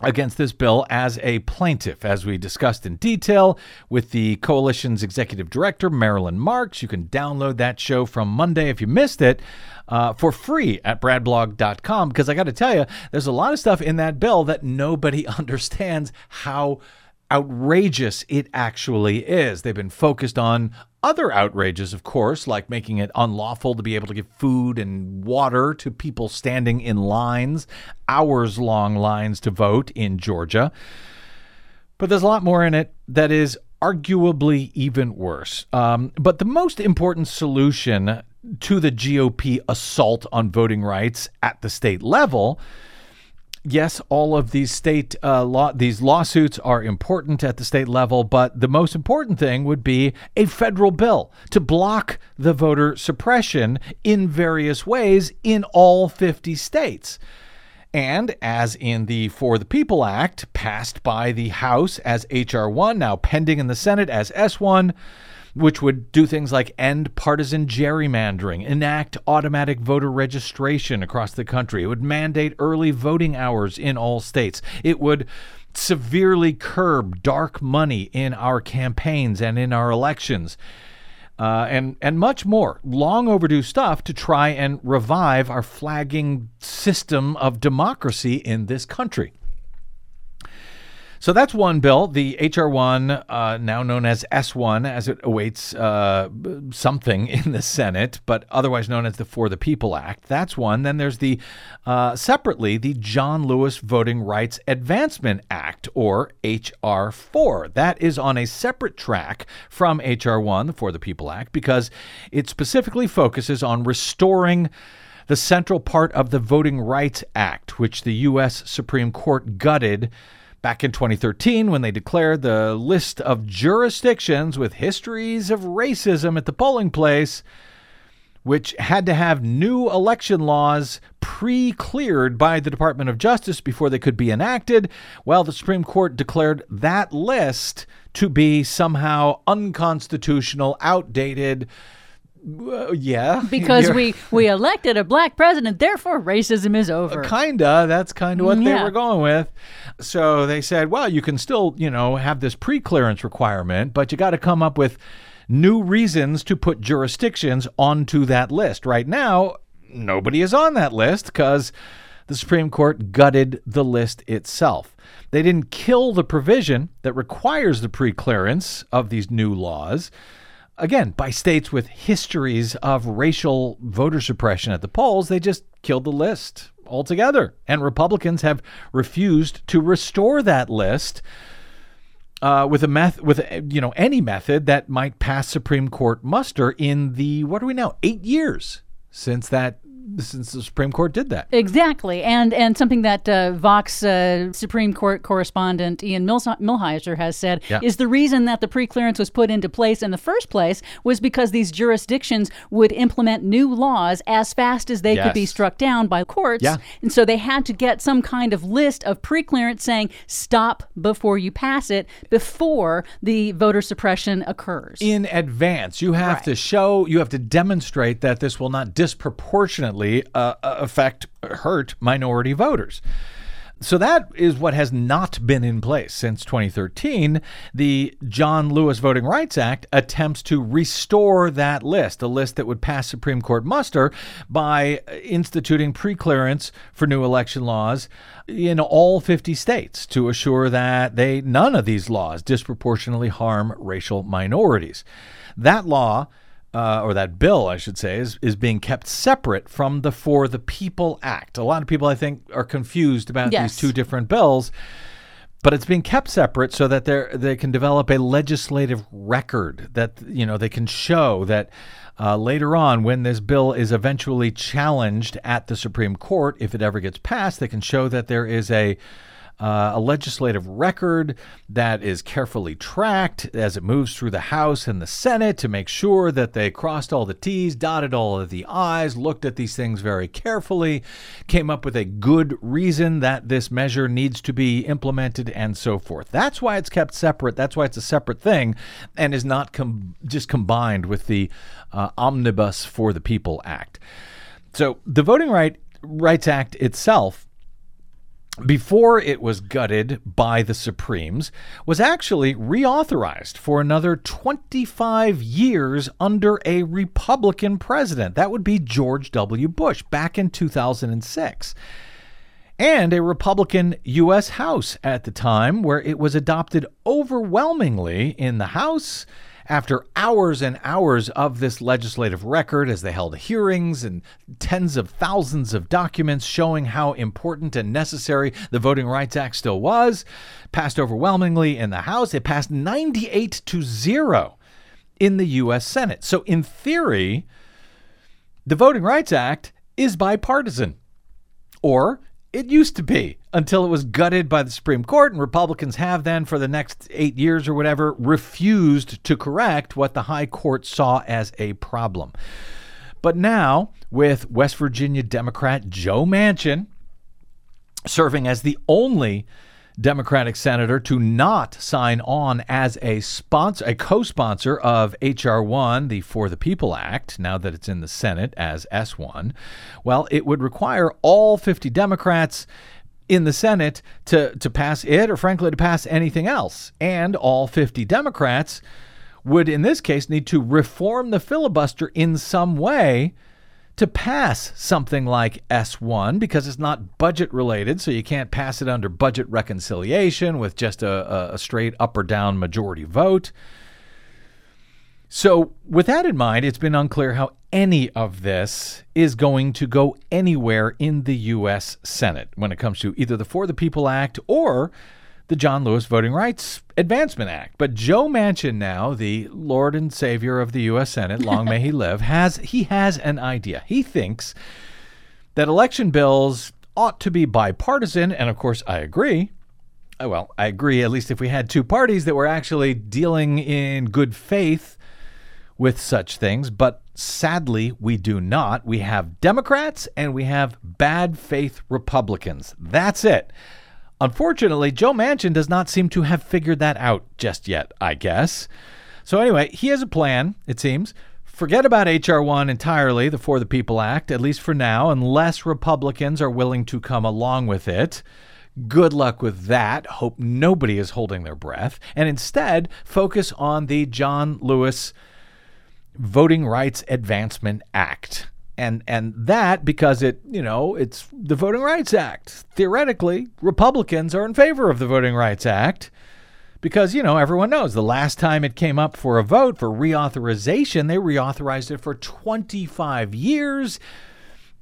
against this bill as a plaintiff, as we discussed in detail with the coalition's executive director, Marilyn Marks. You can download that show from Monday if you missed it uh, for free at Brad Blog dot com, because I got to tell you, there's a lot of stuff in that bill that nobody understands how outrageous it actually is. They've been focused on other outrages, of course, like making it unlawful to be able to give food and water to people standing in lines, hours-long lines to vote in Georgia. But there's a lot more in it that is arguably even worse. Um, but the most important solution to the G O P assault on voting rights at the state level, yes, all of these state uh, law, these lawsuits are important at the state level, but the most important thing would be a federal bill to block the voter suppression in various ways in all fifty states. And as in the For the People Act, passed by the House as H R one, now pending in the Senate as S one, which would do things like end partisan gerrymandering, enact automatic voter registration across the country. It would mandate early voting hours in all states. It would severely curb dark money in our campaigns and in our elections, uh, and, and much more. Long overdue stuff to try and revive our flagging system of democracy in this country. So that's one bill, the H R one, uh, now known as S one, as it awaits uh, something in the Senate, but otherwise known as the For the People Act. That's one. Then there's the uh, separately the John Lewis Voting Rights Advancement Act, or H R four. That is on a separate track from H R one, the For the People Act, because it specifically focuses on restoring the central part of the Voting Rights Act, which the U S Supreme Court gutted back in twenty thirteen, when they declared the list of jurisdictions with histories of racism at the polling place, which had to have new election laws pre-cleared by the Department of Justice before they could be enacted, well, the Supreme Court declared that list to be somehow unconstitutional, outdated. Uh, yeah. Because we, we elected a black president, therefore racism is over. Kinda. That's kind of what yeah. they were going with. So they said, well, you can still, you know, have this pre-clearance requirement, but you got to come up with new reasons to put jurisdictions onto that list. Right now, nobody is on that list because the Supreme Court gutted the list itself. They didn't kill the provision that requires the pre-clearance of these new laws, again, by states with histories of racial voter suppression at the polls. They just killed the list altogether. And Republicans have refused to restore that list uh, with a meth- with a, you know, any method that might pass Supreme Court muster in the, what are we now, eight years since that since the Supreme Court did that. Exactly. And and something that uh, Vox uh, Supreme Court correspondent Ian Milso- Millhiser has said yeah. is the reason that the preclearance was put into place in the first place was because these jurisdictions would implement new laws as fast as they yes. could be struck down by courts. Yeah. And so they had to get some kind of list of preclearance saying stop before you pass it, before the voter suppression occurs. In advance. You have right. to show, you have to demonstrate that this will not disproportionately uh, affect, hurt minority voters. So that is what has not been in place since twenty thirteen. The John Lewis Voting Rights Act attempts to restore that list, a list that would pass Supreme Court muster, by instituting preclearance for new election laws in all fifty states to assure that they none of these laws disproportionately harm racial minorities. That law Uh, or that bill, I should say, is, is being kept separate from the For the People Act. A lot of people, I think, are confused about yes. these two different bills, but it's being kept separate so that they they can develop a legislative record that, you know, they can show that uh, later on when this bill is eventually challenged at the Supreme Court, if it ever gets passed, they can show that there is a Uh, a legislative record that is carefully tracked as it moves through the House and the Senate to make sure that they crossed all the T's, dotted all of the I's, looked at these things very carefully, came up with a good reason that this measure needs to be implemented, and so forth. That's why it's kept separate. That's why it's a separate thing and is not com- just combined with the uh, Omnibus for the People Act. So the Voting Right, Rights Act itself, before it was gutted by the Supremes, was actually reauthorized for another twenty-five years under a Republican president. That would be George W. Bush back in two thousand six. And a Republican U S. House at the time, where it was adopted overwhelmingly in the House after hours and hours of this legislative record, as they held hearings and tens of thousands of documents showing how important and necessary the Voting Rights Act still was, passed overwhelmingly in the House. It passed ninety-eight to zero in the U S. Senate. So in theory, the Voting Rights Act is bipartisan, or it used to be, until it was gutted by the Supreme Court, and Republicans have then for the next eight years or whatever refused to correct what the high court saw as a problem. But now, with West Virginia Democrat Joe Manchin serving as the only Democratic senator to not sign on as a sponsor, a co-sponsor of H R one, the For the People Act, now that it's in the Senate as S one, well, it would require all fifty Democrats in the Senate to, to pass it, or frankly, to pass anything else. And all fifty Democrats would, in this case, need to reform the filibuster in some way to pass something like S one, because it's not budget related, so you can't pass it under budget reconciliation with just a, a straight up or down majority vote. So with that in mind, it's been unclear how any of this is going to go anywhere in the U S. Senate when it comes to either the For the People Act or the John Lewis Voting Rights Advancement Act. But Joe Manchin now, the Lord and Savior of the U S. Senate, long may he live, has he has an idea. He thinks that election bills ought to be bipartisan, and of course I agree. Well, I agree, at least if we had two parties that were actually dealing in good faith with such things, but sadly, we do not. We have Democrats and we have bad faith Republicans. That's it. Unfortunately, Joe Manchin does not seem to have figured that out just yet, I guess. So anyway, he has a plan, it seems. Forget about H R one entirely, the For the People Act, at least for now, unless Republicans are willing to come along with it. Good luck with that. Hope nobody is holding their breath. And instead, focus on the John Lewis Voting Rights Advancement Act. And and that because it, you know, it's the Voting Rights Act. Theoretically, Republicans are in favor of the Voting Rights Act because, you know, everyone knows the last time it came up for a vote for reauthorization, they reauthorized it for twenty-five years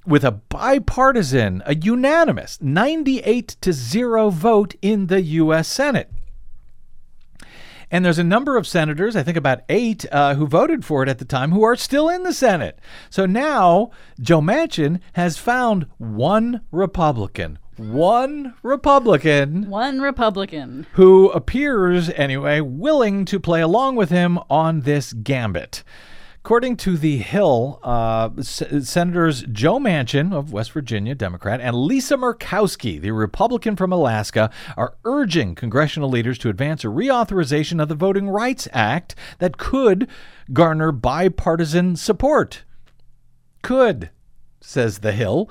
with a bipartisan, a unanimous ninety-eight to zero vote in the U S. Senate. And there's a number of senators, I think about eight, uh, who voted for it at the time, who are still in the Senate. So now Joe Manchin has found one Republican. One Republican. One Republican. Who appears, anyway, willing to play along with him on this gambit. According to The Hill, uh, S- Senators Joe Manchin of West Virginia, Democrat, and Lisa Murkowski, the Republican from Alaska, are urging congressional leaders to advance a reauthorization of the Voting Rights Act that could garner bipartisan support. Could. Says The Hill.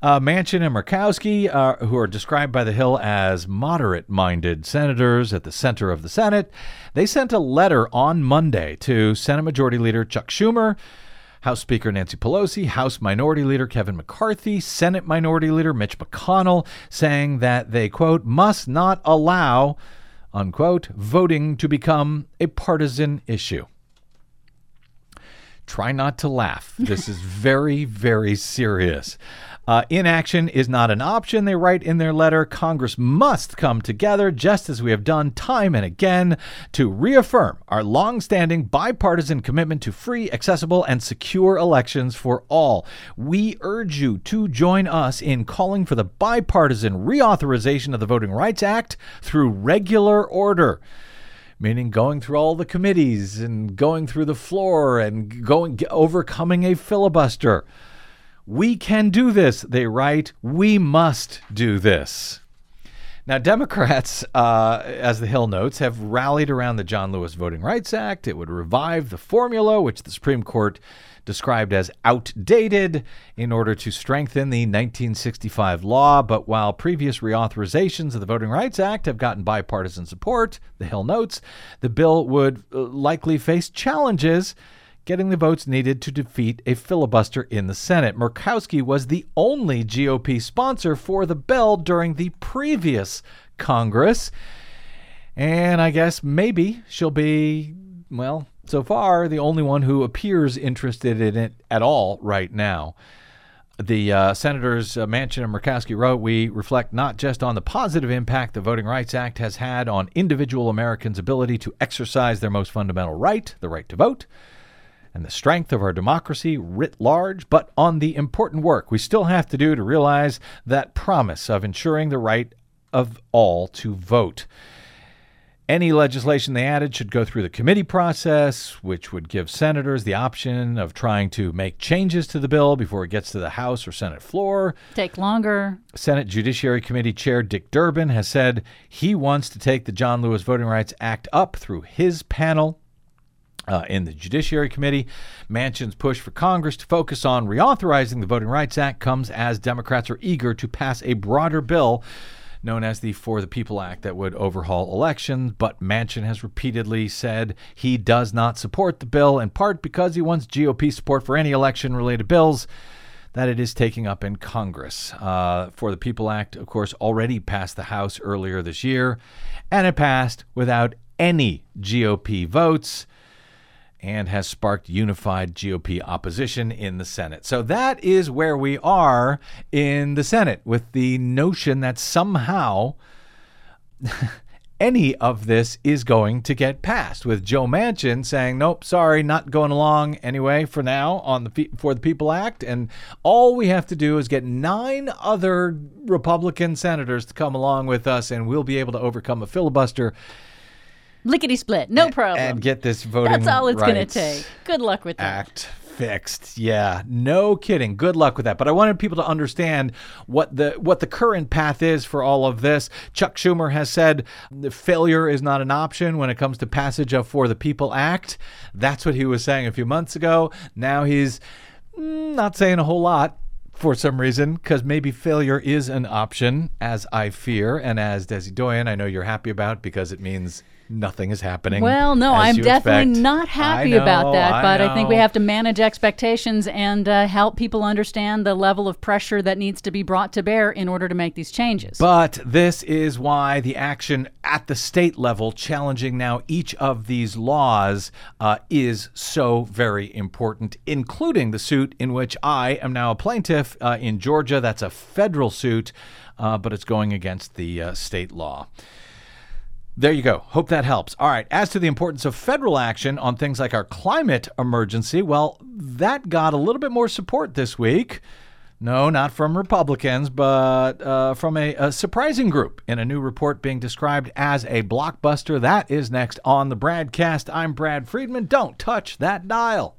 Uh, Manchin and Murkowski, uh, who are described by The Hill as moderate-minded senators at the center of the Senate, they sent a letter on Monday to Senate Majority Leader Chuck Schumer, House Speaker Nancy Pelosi, House Minority Leader Kevin McCarthy, Senate Minority Leader Mitch McConnell, saying that they, quote, must not allow, unquote, voting to become a partisan issue. Try not to laugh. This is very, very serious. Uh, inaction is not an option, they write in their letter. Congress must come together, just as we have done time and again, to reaffirm our longstanding bipartisan commitment to free, accessible, and secure elections for all. We urge you to join us in calling for the bipartisan reauthorization of the Voting Rights Act through regular order. Meaning going through all the committees and going through the floor and going overcoming a filibuster. We can do this, they write. We must do this. Now, Democrats, uh, as The Hill notes, have rallied around the John Lewis Voting Rights Act. It would revive the formula, which the Supreme Court described as outdated, in order to strengthen the nineteen sixty-five law. But while previous reauthorizations of the Voting Rights Act have gotten bipartisan support, The Hill notes, the bill would likely face challenges getting the votes needed to defeat a filibuster in the Senate. Murkowski was the only G O P sponsor for the bill during the previous Congress. And I guess maybe she'll be, well, so far, the only one who appears interested in it at all right now. The uh, Senators uh, Manchin and Murkowski wrote, we reflect not just on the positive impact the Voting Rights Act has had on individual Americans' ability to exercise their most fundamental right, the right to vote, and the strength of our democracy writ large, but on the important work we still have to do to realize that promise of ensuring the right of all to vote. Any legislation, they added, should go through the committee process, which would give senators the option of trying to make changes to the bill before it gets to the House or Senate floor. Take longer. Senate Judiciary Committee Chair Dick Durbin has said he wants to take the John Lewis Voting Rights Act up through his panel. Uh, in the Judiciary Committee, Manchin's push for Congress to focus on reauthorizing the Voting Rights Act comes as Democrats are eager to pass a broader bill known as the For the People Act that would overhaul elections. But Manchin has repeatedly said he does not support the bill, in part because he wants G O P support for any election-related bills that it is taking up in Congress. Uh, For the People Act, of course, already passed the House earlier this year, and it passed without any G O P votes, and has sparked unified G O P opposition in the Senate. So that is where we are in the Senate, with the notion that somehow any of this is going to get passed, with Joe Manchin saying, nope, sorry, not going along anyway for now on the For the People Act. And all we have to do is get nine other Republican senators to come along with us, and we'll be able to overcome a filibuster. Lickety split, no problem. And get this voting rights. That's all it's going to take. Good luck with that. Act fixed. Yeah, no kidding. Good luck with that. But I wanted people to understand what the what the current path is for all of this. Chuck Schumer has said failure is not an option when it comes to passage of For the People Act. That's what he was saying a few months ago. Now he's not saying a whole lot for some reason, because maybe failure is an option, as I fear, and as Desi Doyen, I know you're happy about, because it means nothing is happening. Well, no, I'm definitely expect. not happy know, about that, I but know. I think we have to manage expectations and uh, help people understand the level of pressure that needs to be brought to bear in order to make these changes. But this is why the action at the state level, challenging now each of these laws, uh, is so very important, including the suit in which I am now a plaintiff uh, in Georgia. That's a federal suit, uh, but it's going against the uh, state law. There you go. Hope that helps. All right. As to the importance of federal action on things like our climate emergency, well, that got a little bit more support this week. No, not from Republicans, but uh, from a, a surprising group in a new report being described as a blockbuster. That is next on the Bradcast. I'm Brad Friedman. Don't touch that dial.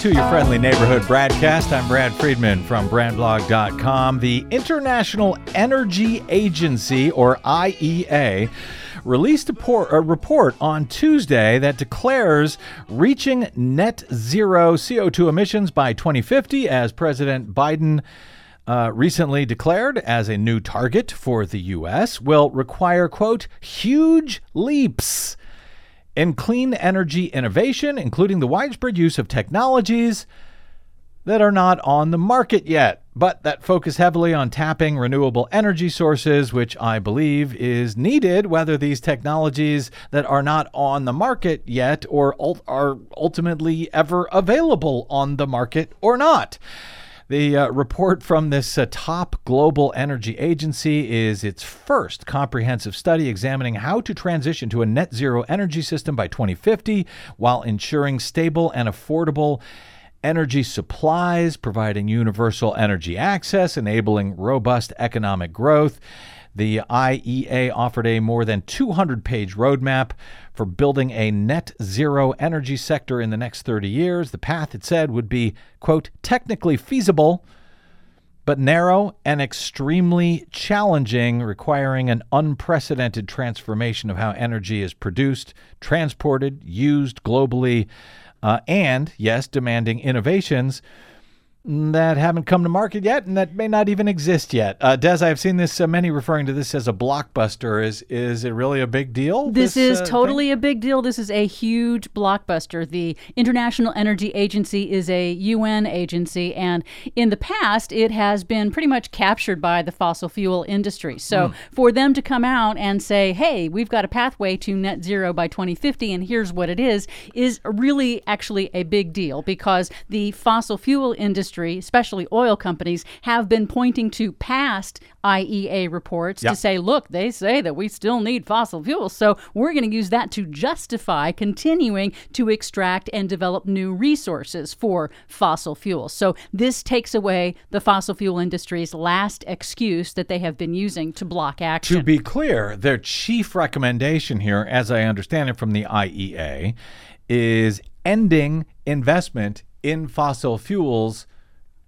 to your friendly neighborhood Bradcast. I'm Brad Friedman from Brad Blog dot com. The International Energy Agency, or I E A, released a, por- a report on Tuesday that declares reaching net zero C O two emissions by twenty fifty, as President Biden uh, recently declared as a new target for the U S, will require, quote, huge leaps in clean energy innovation, including the widespread use of technologies that are not on the market yet, but that focus heavily on tapping renewable energy sources, which I believe is needed, whether these technologies that are not on the market yet or ult- are ultimately ever available on the market or not. The uh, report from this uh, top global energy agency is its first comprehensive study examining how to transition to a net zero energy system by twenty fifty while ensuring stable and affordable energy supplies, providing universal energy access, enabling robust economic growth. The I E A offered a more than two hundred page roadmap for building a net zero energy sector in the next thirty years. The path, it said, would be, quote, technically feasible, but narrow and extremely challenging, requiring an unprecedented transformation of how energy is produced, transported, used globally, uh, and, yes, demanding innovations that haven't come to market yet and that may not even exist yet. Uh, Des, I've seen this, uh, many referring to this as a blockbuster. Is is it really a big deal? This, this is uh, totally thing? a big deal. This is a huge blockbuster. The International Energy Agency is a U N agency, and in the past, it has been pretty much captured by the fossil fuel industry. So mm. for them to come out and say, hey, we've got a pathway to net zero by twenty fifty, and here's what it is, is really actually a big deal because the fossil fuel industry, especially oil companies, have been pointing to past I E A reports yep. to say, look, they say that we still need fossil fuels, so we're going to use that to justify continuing to extract and develop new resources for fossil fuels. So this takes away the fossil fuel industry's last excuse that they have been using to block action. To be clear, their chief recommendation here, as I understand it from the I E A, is ending investment in fossil fuels.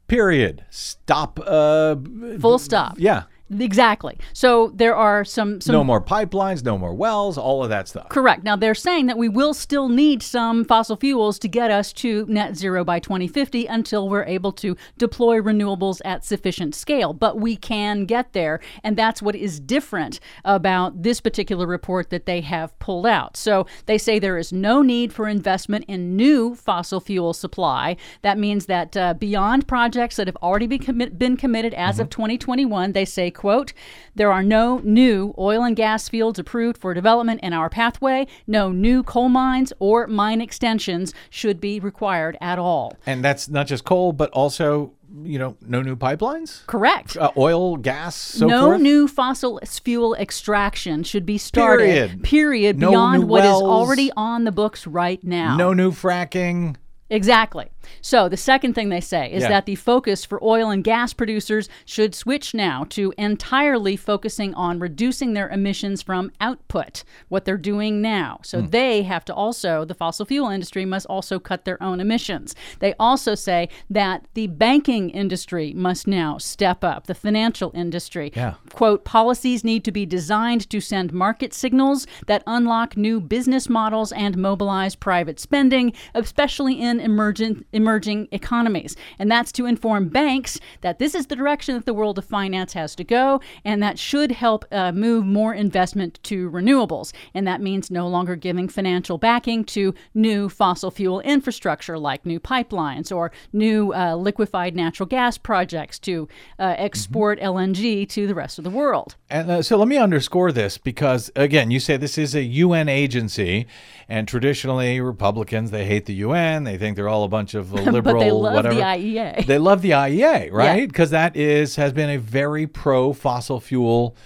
Period. Stop. Uh, Full stop. Yeah. Exactly. So there are some, some... No more pipelines, no more wells, all of that stuff. Correct. Now, they're saying that we will still need some fossil fuels to get us to net zero by twenty fifty until we're able to deploy renewables at sufficient scale. But we can get there, and that's what is different about this particular report that they have pulled out. So they say there is no need for investment in new fossil fuel supply. That means that uh, beyond projects that have already been, commi- been committed as mm-hmm. of twenty twenty-one, they say, quote, there are no new oil and gas fields approved for development in our pathway. No new coal mines or mine extensions should be required at all. And that's not just coal, but also, you know, no new pipelines? Correct. Uh, oil, gas, so no forth? No new fossil fuel extraction should be started. Period. Period. No beyond what wells. Is already on the books right now. No new fracking. Exactly. So the second thing they say is yeah. that the focus for oil and gas producers should switch now to entirely focusing on reducing their emissions from output, what they're doing now. So mm. they have to also, the fossil fuel industry must also cut their own emissions. They also say that the banking industry must now step up, the financial industry. Yeah. Quote, policies need to be designed to send market signals that unlock new business models and mobilize private spending, especially in emergent, emerging economies. And that's to inform banks that this is the direction that the world of finance has to go, and that should help uh, move more investment to renewables. And that means no longer giving financial backing to new fossil fuel infrastructure like new pipelines or new uh, liquefied natural gas projects to uh, export mm-hmm. L N G to the rest of the world. And uh, so let me underscore this, because, again, you say this is a U N agency, and traditionally Republicans, they hate the U N. They think they're all a bunch of liberal whatever. But they love whatever. the I E A. They love the I E A, right? Because yeah. that is has been a very pro-fossil fuel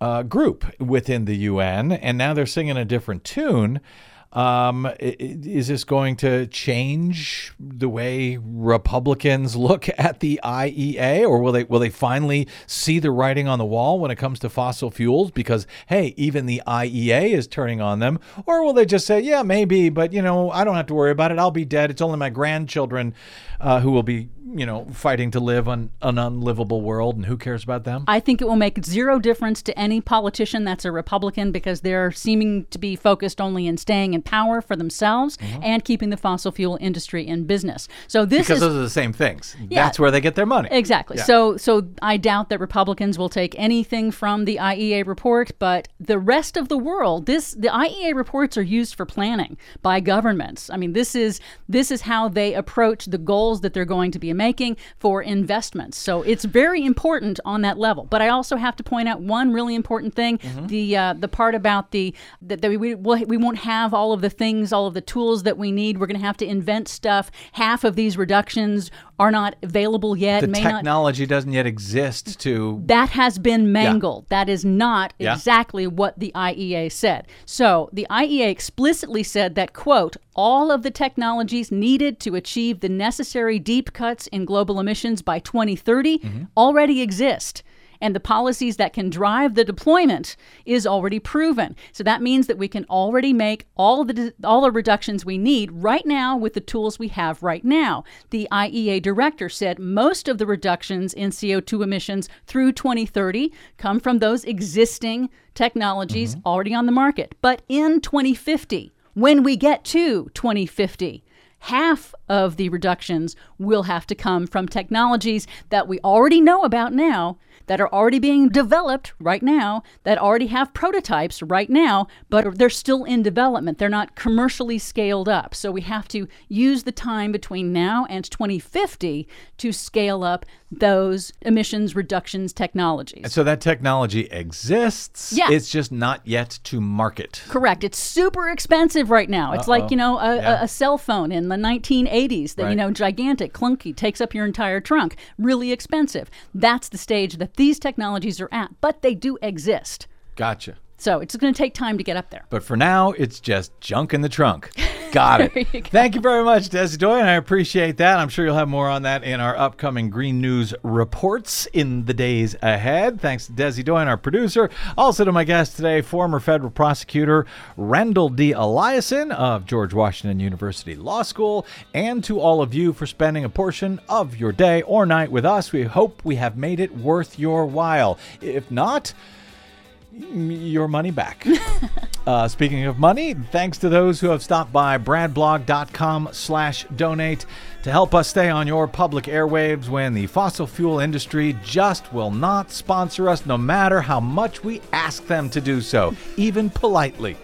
uh, group within the U N, and now they're singing a different tune. Um, is this going to change the way Republicans look at the I E A, or will they will they finally see the writing on the wall when it comes to fossil fuels? Because, hey, even the I E A is turning on them. Or will they just say, yeah, maybe, but, you know, I don't have to worry about it. I'll be dead. It's only my grandchildren uh, who will be, you know, fighting to live on an unlivable world, and who cares about them? I think it will make zero difference to any politician that's a Republican, because they're seeming to be focused only in staying in power for themselves mm-hmm. and keeping the fossil fuel industry in business. So this because is, those are the same things. Yeah, that's where they get their money. Exactly. Yeah. So, so I doubt that Republicans will take anything from the I E A report, but the rest of the world, this the I E A reports are used for planning by governments. I mean, this is this is how they approach the goals that they're going to be making for investments. So it's very important on that level. But I also have to point out one really important thing, mm-hmm. the uh, the part about the that, that we, we we won't have all of the things, all of the tools that we need. We're going to have to invent stuff. Half of these reductions are not available yet. The may technology not, doesn't yet exist to... That has been mangled. Yeah. That is not yeah. exactly what the I E A said. So the I E A explicitly said that, quote, all of the technologies needed to achieve the necessary deep cuts in global emissions by twenty thirty mm-hmm. already exist. And the policies that can drive the deployment is already proven. So that means that we can already make all the all the reductions we need right now with the tools we have right now. The I E A director said most of the reductions in C O two emissions through twenty thirty come from those existing technologies mm-hmm. already on the market. But in twenty fifty, when we get to twenty fifty, half of the reductions will have to come from technologies that we already know about now, that are already being developed right now, that already have prototypes right now, but they're still in development. They're not commercially scaled up. So we have to use the time between now and twenty fifty to scale up those emissions reductions technologies. And so that technology exists. Yeah. It's just not yet to market. Correct. It's super expensive right now. It's Uh-oh. like, you know, a, yeah. a cell phone in the nineteen eighties that, right. you know, gigantic, clunky, takes up your entire trunk. Really expensive. That's the stage that these technologies are at, but they do exist. Gotcha. So it's going to take time to get up there. But for now, it's just junk in the trunk. Got it. You go. Thank you very much, Desi Doyen. I appreciate that. I'm sure you'll have more on that in our upcoming Green News reports in the days ahead. Thanks to Desi Doyen, our producer. Also to my guest today, former federal prosecutor Randall D. Eliason of George Washington University Law School. And to all of you for spending a portion of your day or night with us. We hope we have made it worth your while. If not... your money back. uh, speaking of money, thanks to those who have stopped by bradblog.com slash donate to help us stay on your public airwaves when the fossil fuel industry just will not sponsor us, no matter how much we ask them to do so, even politely.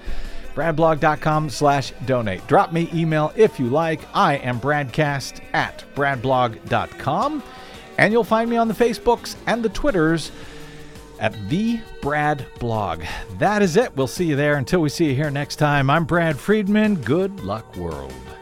bradblog.com slash donate. Drop me email if you like. I am Bradcast at bradblog dot com. And you'll find me on the Facebooks and the Twitters at The Brad Blog. That is it. We'll see you there. Until we see you here next time, I'm Brad Friedman. Good luck, world.